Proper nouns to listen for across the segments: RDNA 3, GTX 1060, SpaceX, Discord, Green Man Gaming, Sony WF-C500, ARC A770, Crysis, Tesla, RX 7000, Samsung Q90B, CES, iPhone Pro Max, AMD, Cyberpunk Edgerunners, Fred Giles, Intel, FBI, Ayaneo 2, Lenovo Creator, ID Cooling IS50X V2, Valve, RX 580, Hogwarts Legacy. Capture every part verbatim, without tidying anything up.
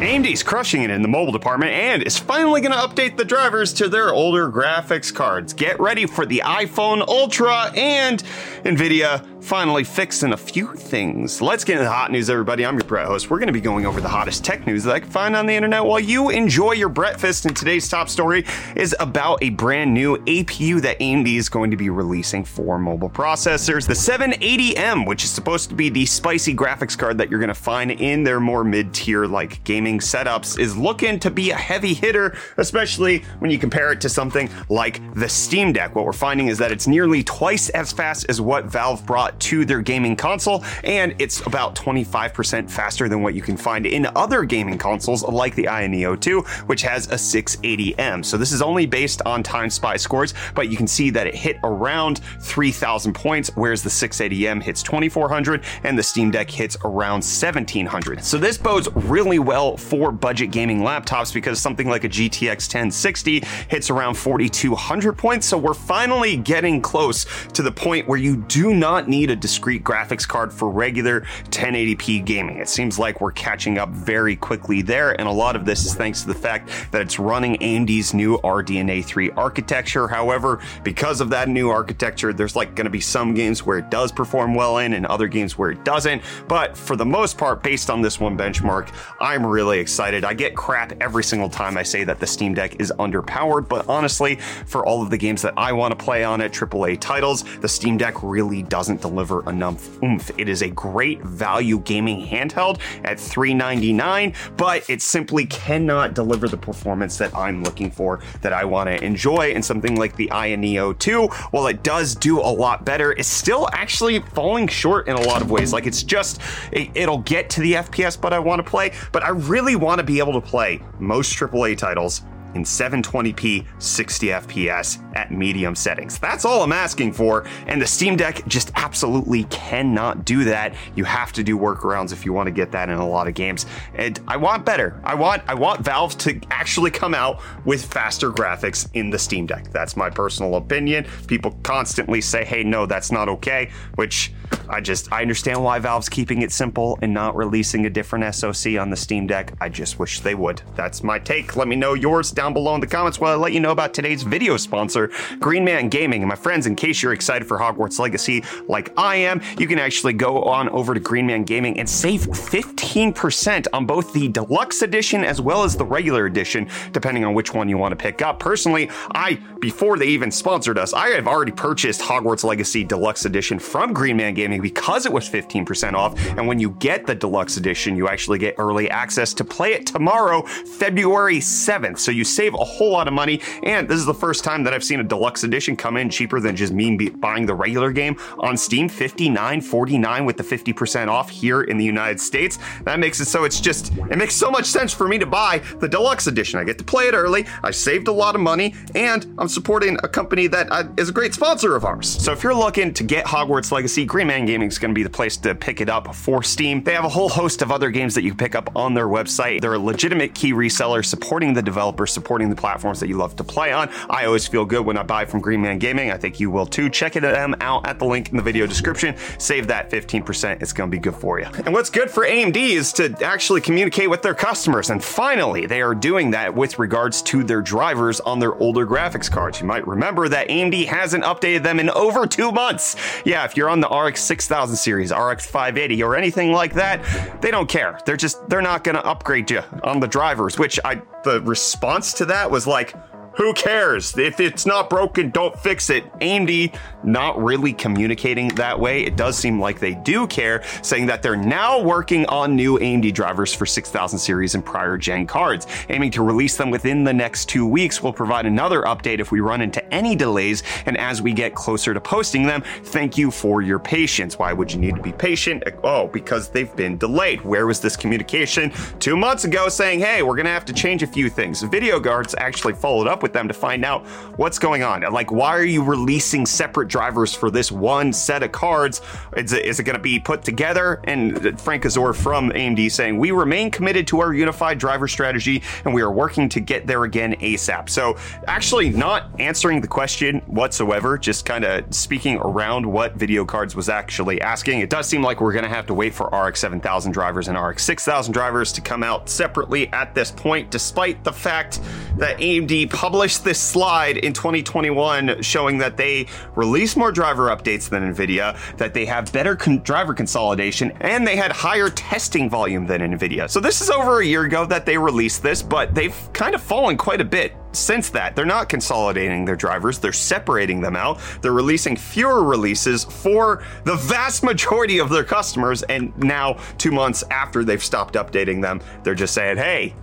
A M D's crushing it in the mobile department and is finally going to update the drivers to their older graphics cards. Get ready for the iPhone Ultra and NVIDIA finally fixing a few things. Let's get into the hot news, everybody. I'm your Brett host. We're going to be going over the hottest tech news that I can find on the internet while you enjoy your breakfast. And today's top story is about a brand new A P U that A M D is going to be releasing for mobile processors. The seven eighty M, which is supposed to be the spicy graphics card that you're going to find in their more mid-tier like gaming setups, is looking to be a heavy hitter, especially when you compare it to something like the Steam Deck. What we're finding is that it's nearly twice as fast as what Valve brought to their gaming console, and it's about twenty-five percent faster than what you can find in other gaming consoles like the Ayaneo two, which has a six eighty M. So this is only based on Time Spy scores, but you can see that it hit around three thousand points, whereas the six eighty M hits twenty-four hundred and the Steam Deck hits around seventeen hundred. So this bodes really well for budget gaming laptops, because something like a G T X ten sixty hits around forty-two hundred points. So we're finally getting close to the point where you do not need a discrete graphics card for regular ten eighty p gaming. It seems like we're catching up very quickly there, and a lot of this is thanks to the fact that it's running A M D's new R D N A three architecture. However, because of that new architecture, there's like going to be some games where it does perform well in and other games where it doesn't. But for the most part, based on this one benchmark, I'm really excited. I get crap every single time I say that the Steam Deck is underpowered, but honestly, for all of the games that I want to play on it, triple A titles, the Steam Deck really doesn't deliver enough oomph. It is a great value gaming handheld at three ninety-nine, but it simply cannot deliver the performance that I'm looking for, that I want to enjoy. And something like the Ayaneo two, while it does do a lot better, is still actually falling short in a lot of ways. Like, it's just, it, it'll get to the F P S but I want to play, but I really really want to be able to play most triple A titles in seven twenty p sixty F P S at medium settings. That's all I'm asking for, and the Steam Deck just absolutely cannot do that. You have to do workarounds if you want to get that in a lot of games, and I want better. I want I want Valve to actually come out with faster graphics in the Steam Deck. That's my personal opinion. People constantly say, hey, no, that's not okay, which I just, I understand why Valve's keeping it simple and not releasing a different S O C on the Steam Deck. I just wish they would. That's my take. Let me know yours down below in the comments while I let you know about today's video sponsor, Green Man Gaming. And my friends, in case you're excited for Hogwarts Legacy like I am, you can actually go on over to Green Man Gaming and save fifteen percent on both the deluxe edition as well as the regular edition, depending on which one you want to pick up. Personally, I, before they even sponsored us, I have already purchased Hogwarts Legacy Deluxe Edition from Green Man Gaming because it was fifteen percent off. And when you get the deluxe edition, you actually get early access to play it tomorrow, February seventh. So you save a whole lot of money, and this is the first time that I've seen a deluxe edition come in cheaper than just me buying the regular game on Steam, fifty-nine forty-nine with the fifty percent off here in the United States. That makes it so it's just, it makes so much sense for me to buy the deluxe edition. I get to play it early, I saved a lot of money, and I'm supporting a company that is a great sponsor of ours. So if you're looking to get Hogwarts Legacy, Green Man Gaming is going to be the place to pick it up for Steam. They have a whole host of other games that you can pick up on their website. They're a legitimate key reseller, supporting the developer, supporting the platforms that you love to play on. I always feel good when I buy from Green Man Gaming. I think you will too. Check them out at the link in the video description. Save that fifteen percent. It's going to be good for you. And what's good for A M D is to actually communicate with their customers. And finally, they are doing that with regards to their drivers on their older graphics cards. You might remember that A M D hasn't updated them in over two months. Yeah, if you're on the R X six thousand series, R X five eighty, or anything like that, they don't care. They're just, they're not going to upgrade you on the drivers, which I, the response to that was like, who cares? If it's not broken, don't fix it. A M D not really communicating that way. It does seem like they do care, saying that they're now working on new A M D drivers for six thousand series and prior gen cards, aiming to release them within the next two weeks. We'll provide another update if we run into any delays and as we get closer to posting them. Thank you for your patience. Why would you need to be patient? Oh, because they've been delayed. Where was this communication two months ago saying, hey, we're going to have to change a few things? Video Guards actually followed up with with them to find out what's going on. Like, why are you releasing separate drivers for this one set of cards? Is it, is it going to be put together? And Frank Azor from A M D saying, we remain committed to our unified driver strategy, and we are working to get there again ASAP. So actually not answering the question whatsoever, just kind of speaking around what video cards was actually asking. It does seem like we're going to have to wait for R X seven thousand drivers and R X six thousand drivers to come out separately at this point, despite the fact that A M D published this slide in twenty twenty-one showing that they released more driver updates than NVIDIA, that they have better con- driver consolidation, and they had higher testing volume than NVIDIA. So this is over a year ago that they released this, but they've kind of fallen quite a bit since that. They're not consolidating their drivers, they're separating them out. They're releasing fewer releases for the vast majority of their customers, and now two months after they've stopped updating them, they're just saying, hey,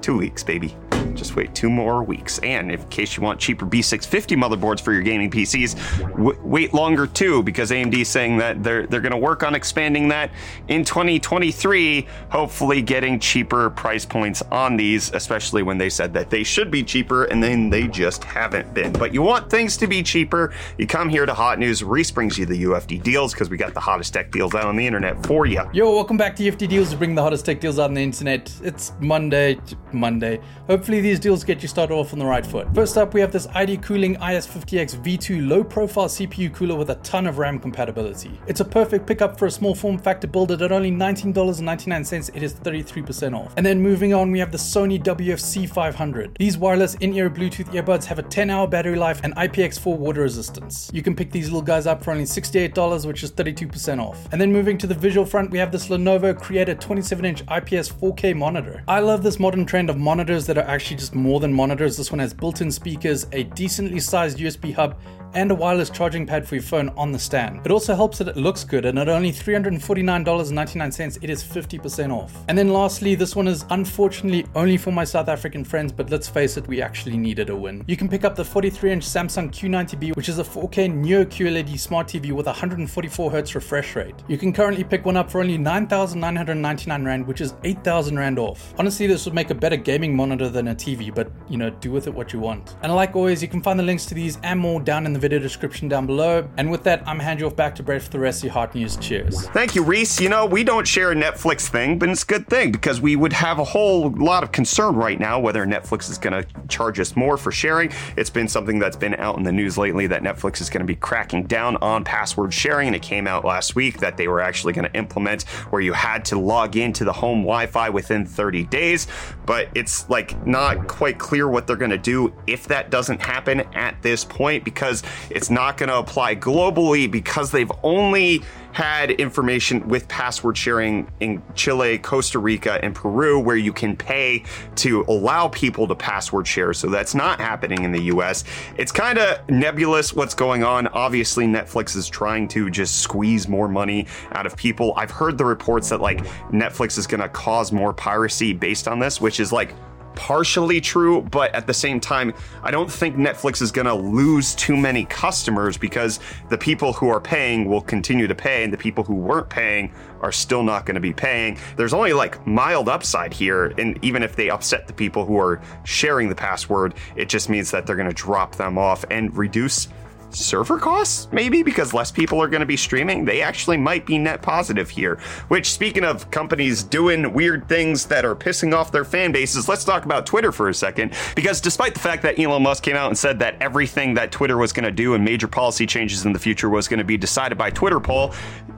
two weeks, baby. Just wait two more weeks. And in case you want cheaper B six fifty motherboards for your gaming P Cs, w- wait longer too, because A M D's saying that they're they're going to work on expanding that in twenty twenty-three, hopefully getting cheaper price points on these, especially when they said that they should be cheaper and then they just haven't been. But you want things to be cheaper, you come here to Hot News. Reese brings you the U F D deals because we got the hottest tech deals out on the internet for you. Yo, welcome back to U F D Deals. We bring the hottest tech deals out on the internet. It's Monday, Monday. Hopefully these deals get you started off on the right foot. First up, we have this I D Cooling I S fifty X V two low-profile C P U cooler with a ton of RAM compatibility. It's a perfect pickup for a small form factor builder. At only nineteen dollars and ninety-nine cents, it is thirty-three percent off. And then moving on, we have the Sony W F C five hundred. These wireless in-ear Bluetooth earbuds have a ten-hour battery life and I P X four water resistance. You can pick these little guys up for only sixty-eight dollars, which is thirty-two percent off. And then moving to the visual front, we have this Lenovo Creator twenty-seven inch I P S four K monitor. I love this modern trend of monitors that are actually just more than monitors. This one has built-in speakers, a decently sized U S B hub, and a wireless charging pad for your phone on the stand. It also helps that it looks good, and at only three hundred forty-nine dollars and ninety-nine cents, it is fifty percent off. And then lastly, this one is unfortunately only for my South African friends, but let's face it, we actually needed a win. You can pick up the forty-three inch Samsung Q ninety B, which is a four K Neo Q L E D smart T V with one hundred forty-four hertz refresh rate. You can currently pick one up for only nine thousand nine hundred ninety-nine rand, which is eight thousand rand off. Honestly, this would make a better gaming monitor than a T V, but you know, do with it what you want. And like always, you can find the links to these and more down in the video description down below. And with that, I'm handing you off back to Brett for the rest of your Hot News. Cheers. Thank you, Reese. You know, we don't share a Netflix thing, but it's a good thing because we would have a whole lot of concern right now whether Netflix is going to charge us more for sharing. It's been something that's been out in the news lately that Netflix is going to be cracking down on password sharing, and it came out last week that they were actually going to implement where you had to log into the home Wi-Fi within thirty days, but it's like not quite clear what they're going to do if that doesn't happen at this point, because it's not going to apply globally because they've only had information with password sharing in Chile, Costa Rica, and Peru, where you can pay to allow people to password share. So that's not happening in the U S. It's kind of nebulous what's going on. Obviously, Netflix is trying to just squeeze more money out of people. I've heard the reports that like Netflix is going to cause more piracy based on this, which is like partially true, but at the same time, I don't think Netflix is going to lose too many customers because the people who are paying will continue to pay, and the people who weren't paying are still not going to be paying. There's only like mild upside here, and even if they upset the people who are sharing the password, it just means that they're going to drop them off and reduce server costs, maybe, because less people are going to be streaming. They actually might be net positive here. Which, speaking of companies doing weird things that are pissing off their fan bases, let's talk about Twitter for a second, because despite the fact that Elon Musk came out and said that everything that Twitter was going to do and major policy changes in the future was going to be decided by Twitter poll,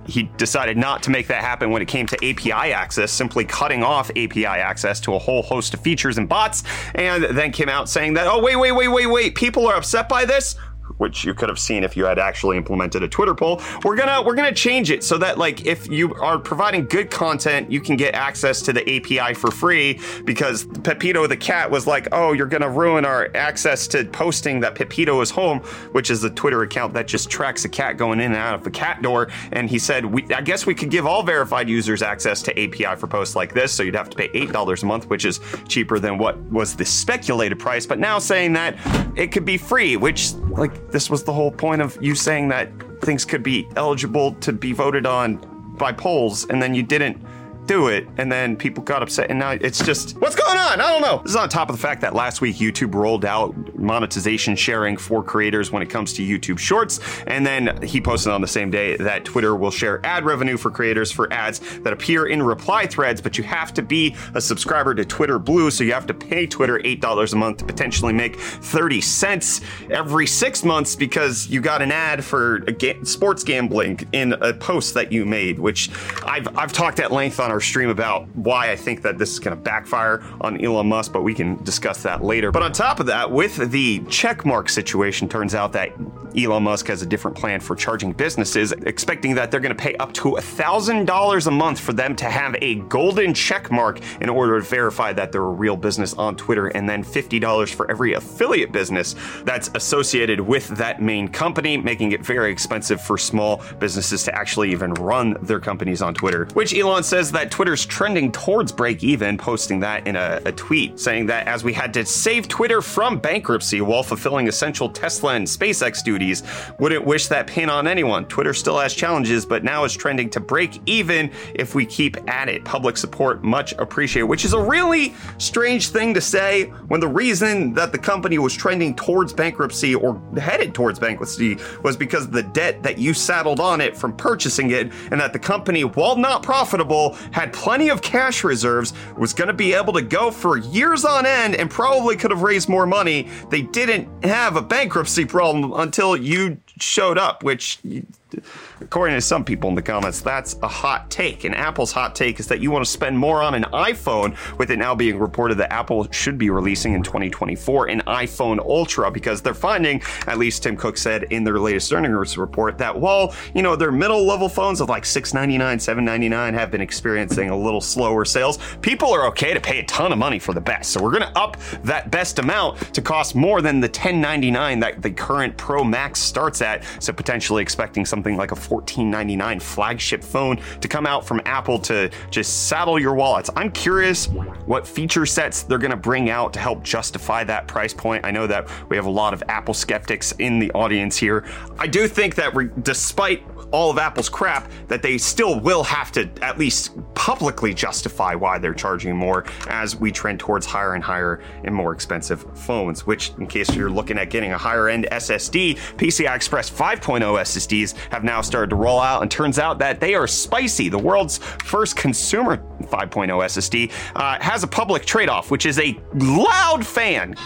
he decided not to make that happen when it came to A P I access, simply cutting off A P I access to a whole host of features and bots, and then came out saying that, oh, wait, wait, wait, wait, wait, people are upset by this, which you could have seen if you had actually implemented a Twitter poll. We're gonna we're gonna change it so that like if you are providing good content, you can get access to the A P I for free, because Pepito the cat was like, oh, you're gonna ruin our access to posting that Pepito is home, which is the Twitter account that just tracks a cat going in and out of the cat door. And he said, we, I guess we could give all verified users access to A P I for posts like this, so you'd have to pay eight dollars a month, which is cheaper than what was the speculated price, but now saying that it could be free, which like, this was the whole point of you saying that things could be eligible to be voted on by polls, and then you didn't do it, and then people got upset, and now it's just, what's going on? I don't know. This is on top of the fact that last week YouTube rolled out monetization sharing for creators when it comes to YouTube Shorts, and then he posted on the same day that Twitter will share ad revenue for creators for ads that appear in reply threads, but you have to be a subscriber to Twitter Blue, so you have to pay Twitter eight dollars a month to potentially make thirty cents every six months because you got an ad for a ga- sports gambling in a post that you made, which I've I've talked at length on our stream about why I think that this is going to backfire on Elon Musk, but we can discuss that later. But on top of that, with the checkmark situation, turns out that Elon Musk has a different plan for charging businesses, expecting that they're going to pay up to one thousand dollars a month for them to have a golden checkmark in order to verify that they're a real business on Twitter, and then fifty dollars for every affiliate business that's associated with that main company, making it very expensive for small businesses to actually even run their companies on Twitter, which Elon says that Twitter's trending towards break even, posting that in a, a tweet, saying that as we had to save Twitter from bankruptcy while fulfilling essential Tesla and SpaceX duties, wouldn't wish that pain on anyone. Twitter still has challenges, but now is trending to break even if we keep at it. Public support much appreciated, which is a really strange thing to say when the reason that the company was trending towards bankruptcy or headed towards bankruptcy was because of the debt that you saddled on it from purchasing it, and that the company, while not profitable, had plenty of cash reserves, was going to be able to go for years on end and probably could have raised more money. They didn't have a bankruptcy problem until you showed up, which, according to some people in the comments, that's a hot take. And Apple's hot take is that you want to spend more on an iPhone, with it now being reported that Apple should be releasing in twenty twenty-four an iPhone Ultra, because they're finding, at least Tim Cook said in their latest earnings report, that while, you know, their middle level phones of like six ninety-nine, seven ninety-nine have been experiencing a little slower sales, people are okay to pay a ton of money for the best. So we're going to up that best amount to cost more than the ten ninety-nine that the current Pro Max starts at, so potentially expecting something like a fourteen ninety-nine flagship phone to come out from Apple to just saddle your wallets. I'm curious what feature sets they're going to bring out to help justify that price point. I know that we have a lot of Apple skeptics in the audience here. I do think that re- despite all of Apple's crap, that they still will have to at least publicly justify why they're charging more as we trend towards higher and higher and more expensive phones, which, in case you're looking at getting a higher end S S D, P C I Express five point oh S S Ds have now started to roll out, and turns out that they are spicy. The world's first consumer five point oh S S D uh, has a public trade-off, which is a loud fan.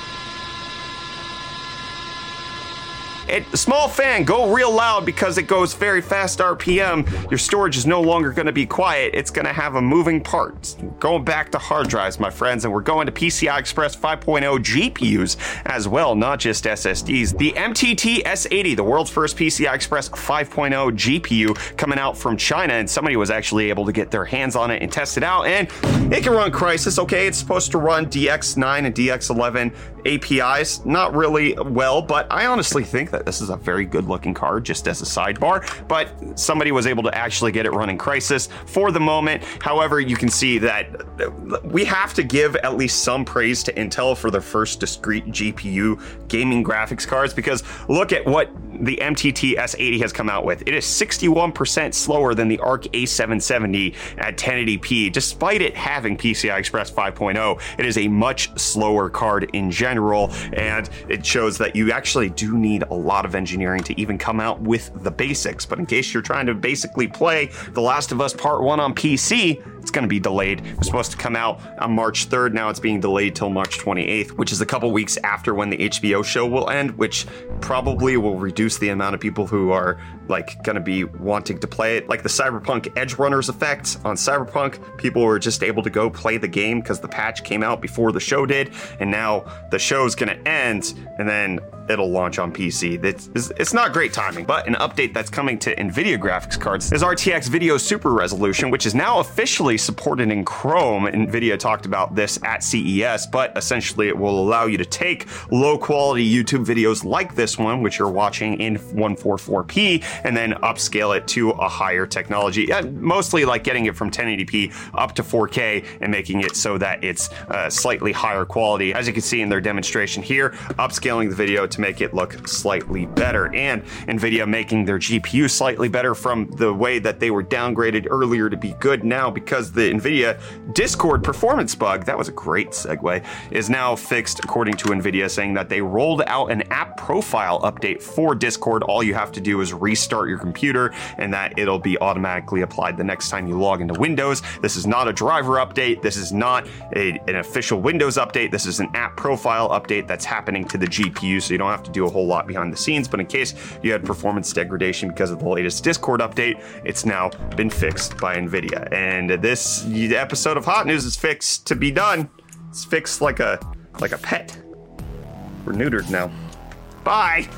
A small fan, go real loud because it goes very fast R P M. Your storage is no longer going to be quiet. It's going to have a moving part. Going back to hard drives, my friends, and we're going to P C I Express five point oh G P Us as well, not just S S Ds. The M T T S eighty, the world's first P C I Express five point oh G P U coming out from China, and somebody was actually able to get their hands on it and test it out, and it can run Crysis. Okay, it's supposed to run D X nine and D X eleven A P Is, not really well, but I honestly think that this is a very good looking card, just as a sidebar, but somebody was able to actually get it running Crysis for the moment. However, you can see that we have to give at least some praise to Intel for their first discrete G P U gaming graphics cards, because look at what the M T T S eighty has come out with. It is sixty-one percent slower than the A R C A seven seventy at ten eighty p. Despite it having P C I Express five point oh, it is a much slower card in general, and it shows that you actually do need a lot of engineering to even come out with the basics. But in case you're trying to basically play The Last of Us Part One on P C, it's going to be delayed. It was supposed to come out on March third. Now it's being delayed till March twenty-eighth, which is a couple weeks after when the H B O show will end, which probably will reduce the amount of people who are like going to be wanting to play it. Like the Cyberpunk Edgerunners effect on Cyberpunk, people were just able to go play the game because the patch came out before the show did, and now the show's going to end and then it'll launch on P C. It's, it's not great timing. But an update that's coming to NVIDIA graphics cards is R T X Video Super Resolution, which is now officially supported in Chrome. NVIDIA talked about this at C E S, but essentially it will allow you to take low-quality YouTube videos like this one, which you're watching in one forty-four p, and then upscale it to a higher technology, mostly like getting it from ten eighty p up to four K and making it so that it's uh, slightly higher quality. As you can see in their demonstration here, upscaling the video to to make it look slightly better. And NVIDIA making their G P U slightly better from the way that they were downgraded earlier to be good now, because the NVIDIA Discord performance bug, that was a great segue, is now fixed, according to NVIDIA, saying that they rolled out an app profile update for Discord. All you have to do is restart your computer and that it'll be automatically applied the next time you log into Windows. This is not a driver update. This is not a, an official Windows update. This is an app profile update that's happening to the G P U, so you don't have to do a whole lot behind the scenes. But in case you had performance degradation because of the latest Discord update, it's now been fixed by NVIDIA. And this episode of Hot News is fixed to be done. It's fixed like a like a pet. We're neutered now. Bye.